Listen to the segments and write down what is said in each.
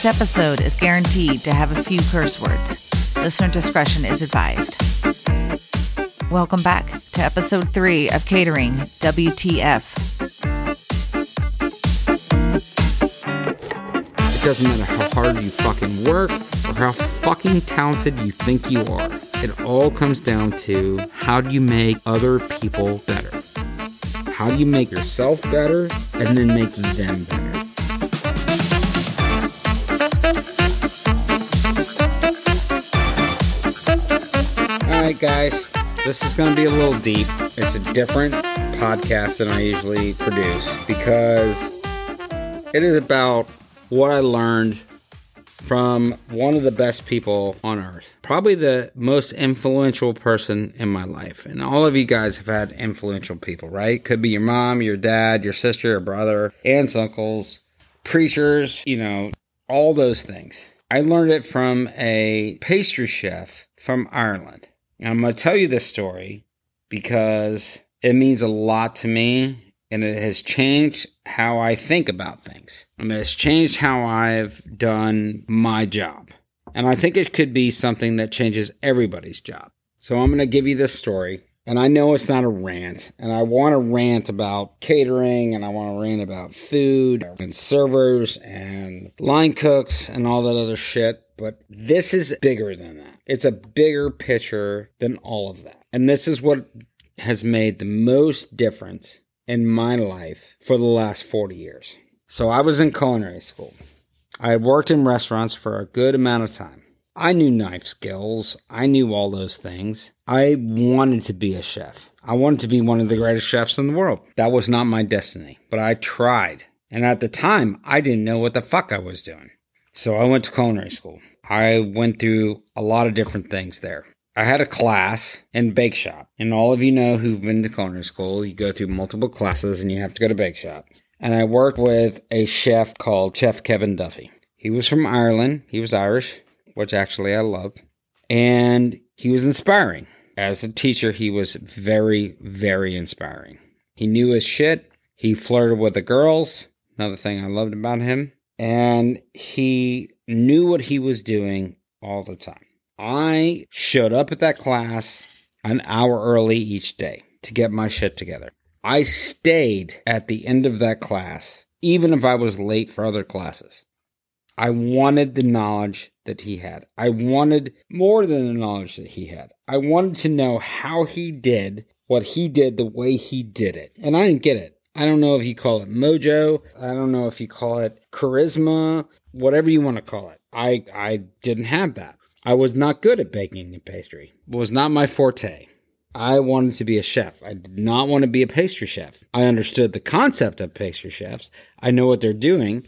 This episode is guaranteed to have a few curse words. Listener discretion is advised. Welcome back to episode 3 of Catering WTF. It doesn't matter how hard you fucking work or how fucking talented you think you are. It all comes down to, how do you make other people better? How do you make yourself better and then make them better? All right, guys. This is going to be a little deep. It's a different podcast than I usually produce because it is about what I learned from one of the best people on earth. Probably the most influential person in my life. And all of you guys have had influential people, right? Could be your mom, your dad, your sister, your brother, aunts, uncles, preachers, you know, all those things. I learned it from a pastry chef from Ireland. And I'm going to tell you this story because it means a lot to me, and it has changed how I think about things. And it's changed how I've done my job. And I think it could be something that changes everybody's job. So I'm going to give you this story. And I know it's not a rant. And I want to rant about catering, and I want to rant about food and servers and line cooks and all that other shit. But this is bigger than that. It's a bigger picture than all of that. And this is what has made the most difference in my life for the last 40 years. So I was in culinary school. I had worked in restaurants for a good amount of time. I knew knife skills. I knew all those things. I wanted to be a chef. I wanted to be one of the greatest chefs in the world. That was not my destiny, but I tried. And at the time, I didn't know what the fuck I was doing. So I went to culinary school. I went through a lot of different things there. I had a class in bake shop. And all of you know who've been to culinary school, you go through multiple classes and you have to go to bake shop. And I worked with a chef called Chef Kevin Duffy. He was from Ireland. He was Irish, which actually I loved. And he was inspiring. As a teacher, he was very, very inspiring. He knew his shit. He flirted with the girls. Another thing I loved about him. And he knew what he was doing all the time. I showed up at that class an hour early each day to get my shit together. I stayed at the end of that class, even if I was late for other classes. I wanted the knowledge that he had. I wanted more than the knowledge that he had. I wanted to know how he did what he did the way he did it. And I didn't get it. I don't know if you call it mojo. I don't know if you call it charisma, whatever you want to call it. I didn't have that. I was not good at baking and pastry. It was not my forte. I wanted to be a chef. I did not want to be a pastry chef. I understood the concept of pastry chefs. I know what they're doing.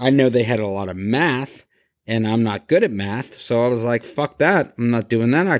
I know they had a lot of math, and I'm not good at math. So I was like, fuck that. I'm not doing that. I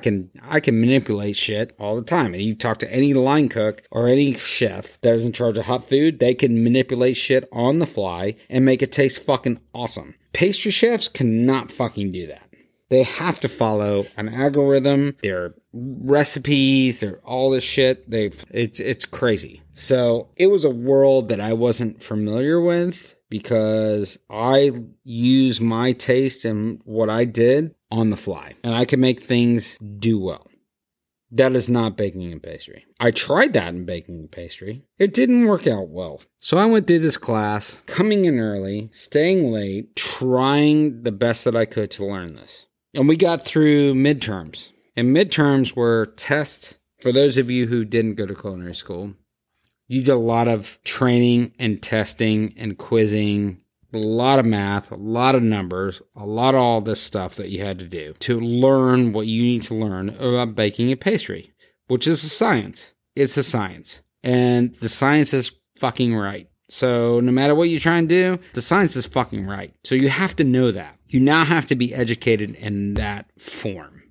can manipulate shit all the time. And you talk to any line cook or any chef that is in charge of hot food, they can manipulate shit on the fly and make it taste fucking awesome. Pastry chefs cannot fucking do that. They have to follow an algorithm, their recipes, their all this shit. It's crazy. So it was a world that I wasn't familiar with because I use my taste and what I did on the fly. And I can make things do well. That is not baking and pastry. I tried that in baking and pastry. It didn't work out well. So I went through this class, coming in early, staying late, trying the best that I could to learn this. And we got through midterms. And midterms were tests. For those of you who didn't go to culinary school, you did a lot of training and testing and quizzing, a lot of math, a lot of numbers, a lot of all this stuff that you had to do to learn what you need to learn about baking and pastry, which is a science. It's a science. And the science is fucking right. So no matter what you try and do, the science is fucking right. So you have to know that. You now have to be educated in that form.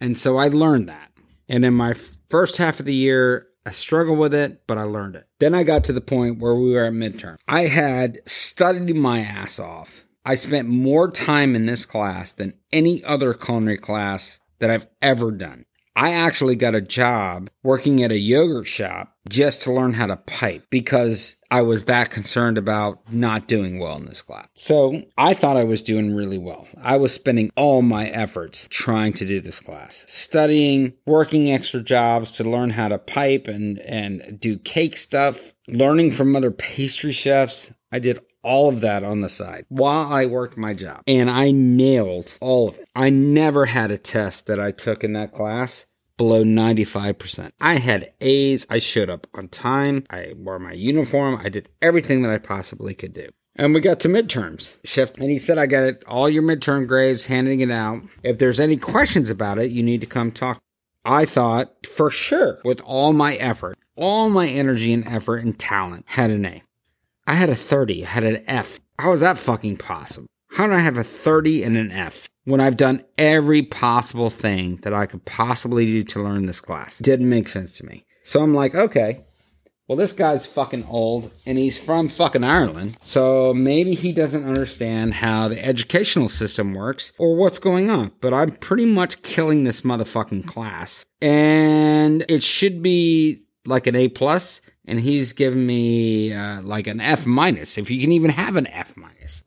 And so I learned that. And in my first half of the year, I struggled with it, but I learned it. Then I got to the point where we were at midterm. I had studied my ass off. I spent more time in this class than any other culinary class that I've ever done. I actually got a job working at a yogurt shop just to learn how to pipe because I was that concerned about not doing well in this class. So I thought I was doing really well. I was spending all my efforts trying to do this class, studying, working extra jobs to learn how to pipe and do cake stuff, learning from other pastry chefs. I did all of that on the side while I worked my job, and I nailed all of it. I never had a test that I took in that class below 95%. I had A's. I showed up on time. I wore my uniform. I did everything that I possibly could do. And we got to midterms, Chef, and he said, I got it, all your midterm grades, handing it out. If there's any questions about it, you need to come talk. I thought for sure with all my effort, all my energy and effort and talent, had an A. I had a 30, I had an F. How is that fucking possible? How do I have a 30 and an F when I've done every possible thing that I could possibly do to learn this class? It didn't make sense to me. So I'm like, okay, well, this guy's fucking old and he's from fucking Ireland. So maybe he doesn't understand how the educational system works or what's going on. But I'm pretty much killing this motherfucking class. And it should be like an A+. And he's given me like an F-, if you can even have an F-.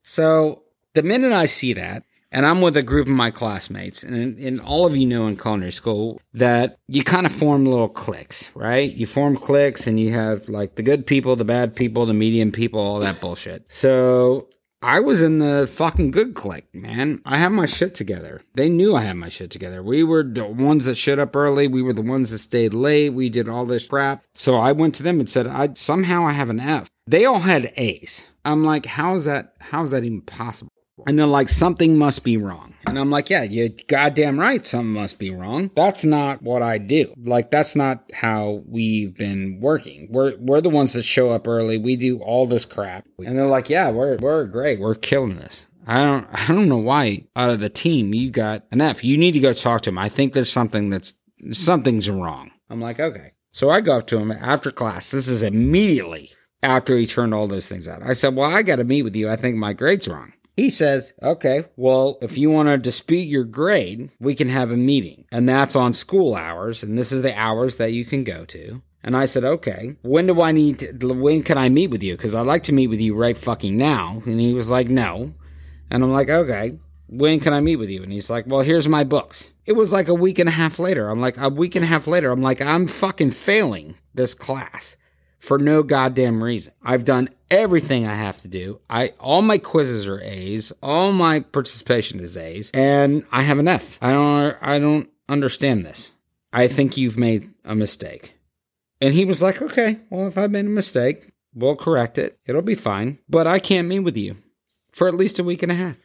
So the minute I see that, and I'm with a group of my classmates, and all of you know in culinary school that you kind of form little cliques, right? You form cliques and you have like the good people, the bad people, the medium people, all that bullshit. So I was in the fucking good clique, man. I had my shit together. They knew I had my shit together. We were the ones that showed up early. We were the ones that stayed late. We did all this crap. So I went to them and said, somehow I have an F. They all had A's. I'm like, how is that even possible? And they're like, something must be wrong. And I'm like, yeah, you're goddamn right. Something must be wrong. That's not what I do. Like, that's not how we've been working. We're the ones that show up early. We do all this crap. And they're like, yeah, we're great. We're killing this. I don't know why out of the team you got an F. You need to go talk to him. I think there's something's wrong. I'm like, okay. So I go up to him after class. This is immediately after he turned all those things out. I said, well, I got to meet with you. I think my grade's wrong. He says, okay, well, if you want to dispute your grade, we can have a meeting. And that's on school hours. And this is the hours that you can go to. And I said, okay, when can I meet with you? Because I'd like to meet with you right fucking now. And he was like, no. And I'm like, okay, when can I meet with you? And he's like, well, here's my books. It was like a week and a half later. I'm like, I'm fucking failing this class for no goddamn reason. I've done everything I have to do. All my quizzes are A's. All my participation is A's. And I have an F. I don't understand this. I think you've made a mistake. And he was like, okay, well, if I made a mistake, we'll correct it. It'll be fine. But I can't meet with you for at least a week and a half.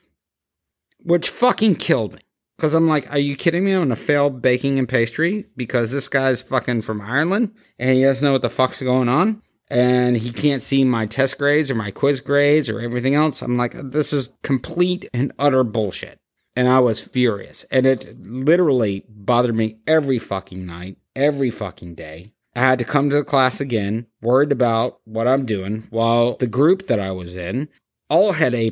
Which fucking killed me. Because I'm like, are you kidding me? I'm going to fail baking and pastry because this guy's fucking from Ireland and he doesn't know what the fuck's going on and he can't see my test grades or my quiz grades or everything else. I'm like, this is complete and utter bullshit. And I was furious. And it literally bothered me every fucking night, every fucking day. I had to come to the class again, worried about what I'm doing, while the group that I was in all had A+.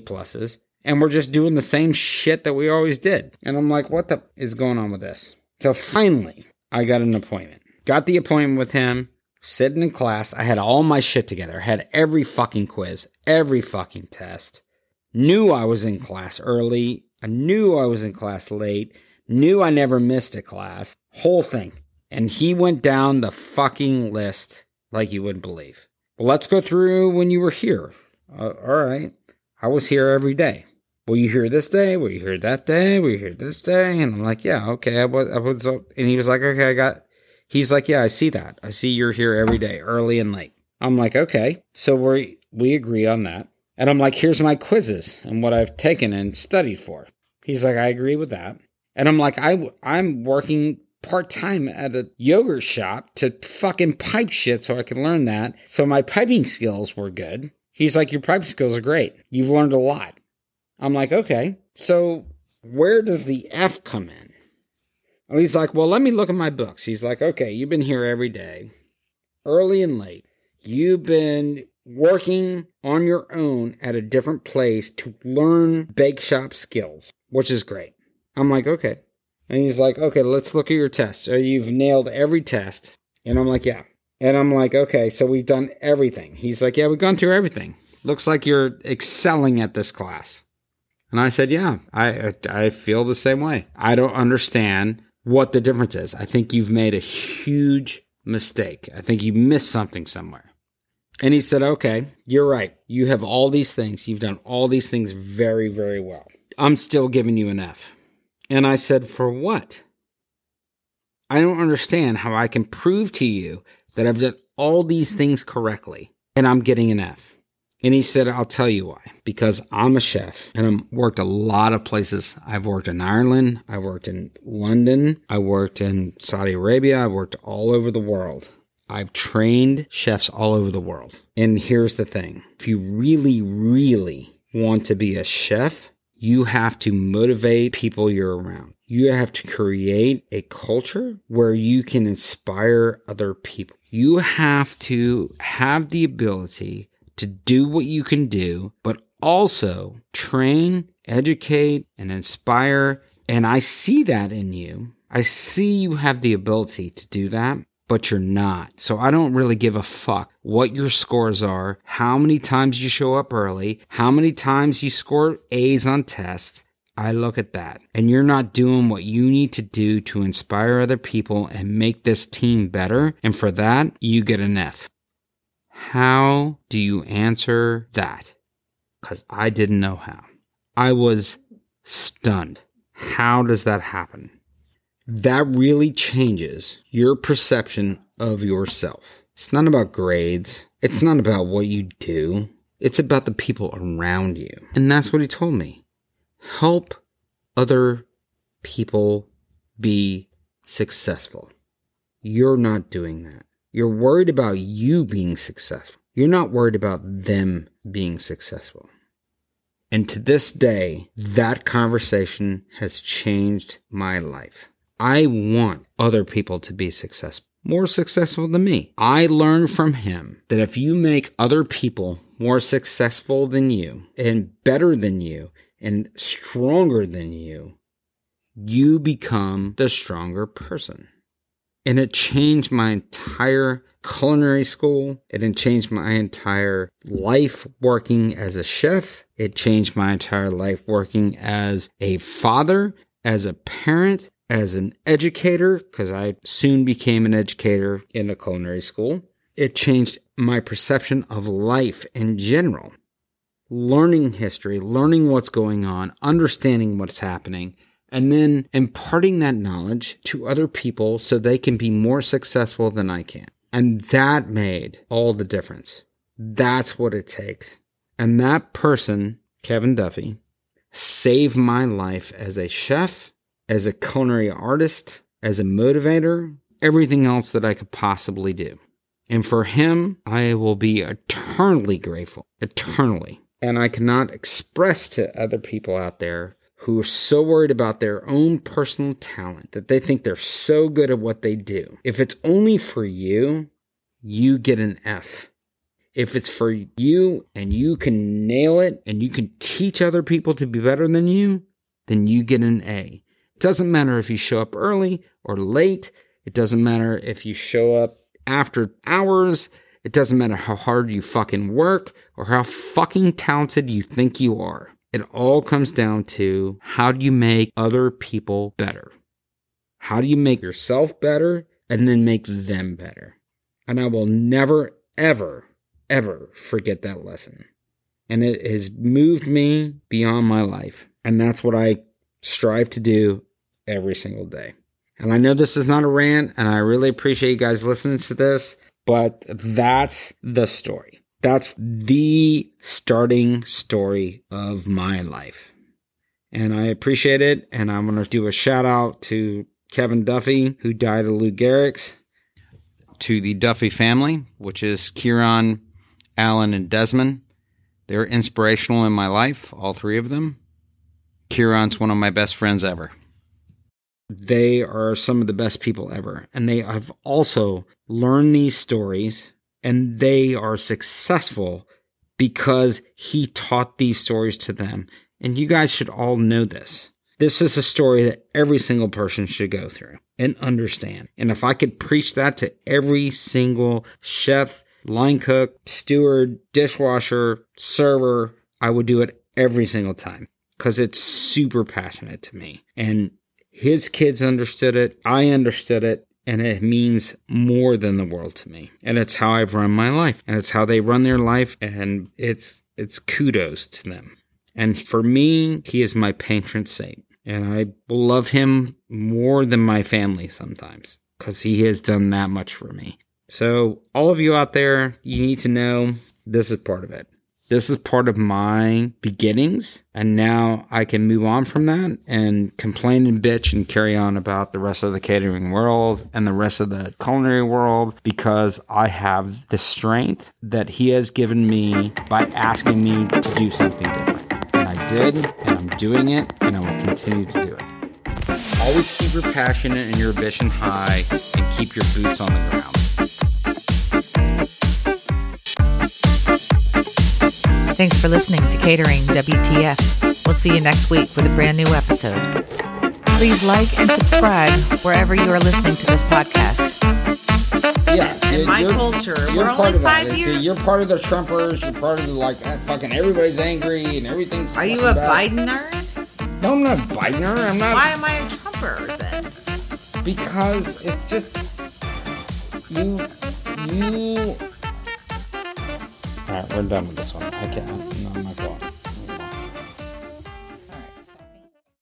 And we're just doing the same shit that we always did. And I'm like, what the is going on with this? So finally, I got an appointment. Got the appointment with him, sitting in class. I had all my shit together. I had every fucking quiz, every fucking test. Knew I was in class early. I knew I was in class late. Knew I never missed a class. Whole thing. And he went down the fucking list like you wouldn't believe. Well, let's go through when you were here. All right. I was here every day. Were you here this day? Were you here that day? Were you here this day? And I'm like, yeah, okay. I was. And he was like, okay, he's like, yeah, I see that. I see you're here every day, early and late. I'm like, okay. So we agree on that. And I'm like, here's my quizzes and what I've taken and studied for. He's like, I agree with that. And I'm like, I'm working part-time at a yogurt shop to fucking pipe shit so I can learn that. So my piping skills were good. He's like, your pipe skills are great. You've learned a lot. I'm like, okay, so where does the F come in? And he's like, well, let me look at my books. He's like, okay, you've been here every day, early and late. You've been working on your own at a different place to learn bake shop skills, which is great. I'm like, okay, And he's like, okay, let's look at your tests. You've nailed every test. And I'm like, yeah. And I'm like, okay, so we've done everything. He's like, yeah, we've gone through everything. Looks like you're excelling at this class. And I said, yeah, I feel the same way. I don't understand what the difference is. I think you've made a huge mistake. I think you missed something somewhere. And he said, okay, you're right. You have all these things. You've done all these things very, very well. I'm still giving you an F. And I said, for what? I don't understand how I can prove to you that I've done all these things correctly and I'm getting an F. And he said, I'll tell you why. Because I'm a chef and I've worked a lot of places. I've worked in Ireland. I worked in London. I worked in Saudi Arabia. I worked all over the world. I've trained chefs all over the world. And here's the thing. If you really, really want to be a chef, you have to motivate people you're around. You have to create a culture where you can inspire other people. You have to have the ability to do what you can do, but also train, educate, and inspire. And I see that in you. I see you have the ability to do that, but you're not. So I don't really give a fuck what your scores are, how many times you show up early, how many times you score A's on tests. I look at that. And you're not doing what you need to do to inspire other people and make this team better. And for that, you get an F. How do you answer that? Because I didn't know how. I was stunned. How does that happen? That really changes your perception of yourself. It's not about grades. It's not about what you do. It's about the people around you. And that's what he told me. Help other people be successful. You're not doing that. You're worried about you being successful. You're not worried about them being successful. And to this day, that conversation has changed my life. I want other people to be successful, more successful than me. I learned from him that if you make other people more successful than you and better than you and stronger than you, you become the stronger person. And it changed my entire culinary school. It changed my entire life working as a chef. It changed my entire life working as a father, as a parent, as an educator, because I soon became an educator in a culinary school. It changed my perception of life in general. Learning history, learning what's going on, understanding what's happening, and then imparting that knowledge to other people so they can be more successful than I can. And that made all the difference. That's what it takes. And that person, Kevin Duffy, saved my life as a chef, as a culinary artist, as a motivator, everything else that I could possibly do. And for him, I will be eternally grateful, eternally. And I cannot express to other people out there who are so worried about their own personal talent that they think they're so good at what they do. If it's only for you, you get an F. If it's for you and you can nail it and you can teach other people to be better than you, then you get an A. It doesn't matter if you show up early or late. It doesn't matter if you show up after hours. It doesn't matter how hard you fucking work or how fucking talented you think you are. It all comes down to, how do you make other people better? How do you make yourself better and then make them better? And I will never, ever, ever forget that lesson. And it has moved me beyond my life. And that's what I strive to do every single day. And I know this is not a rant, and I really appreciate you guys listening to this, but that's the story. That's the starting story of my life. And I appreciate it. And I'm going to do a shout out to Kevin Duffy, who died at Lou Gehrig's, to the Duffy family, which is Kieran, Alan, and Desmond. They're inspirational in my life, all three of them. Kieran's one of my best friends ever. They are some of the best people ever. And they have also learned these stories, and they are successful because he taught these stories to them. And you guys should all know this. This is a story that every single person should go through and understand. And if I could preach that to every single chef, line cook, steward, dishwasher, server, I would do it every single time because it's super passionate to me. And his kids understood it. I understood it. And it means more than the world to me. And it's how I've run my life. And it's how they run their life. And it's kudos to them. And for me, he is my patron saint. And I love him more than my family sometimes. Because he has done that much for me. So all of you out there, you need to know this is part of it. This is part of my beginnings. And now I can move on from that and complain and bitch and carry on about the rest of the catering world and the rest of the culinary world because I have the strength that he has given me by asking me to do something different. And I did, and I'm doing it, and I will continue to do it. Always keep your passion and your ambition high and keep your boots on the ground. Thanks for listening to Catering WTF. We'll see you next week with a brand new episode. Please like and subscribe wherever you are listening to this podcast. Yeah. In my culture, we're only 5 years. You're part of the Trumpers. You're part of the, like, fucking everybody's angry and everything's... Are you a Biden nerd? No, I'm not a Biden nerd. I'm not... Why am I a Trumper, then? Because it's just... You... All right, we're done with this one. I can't. No, I'm not going.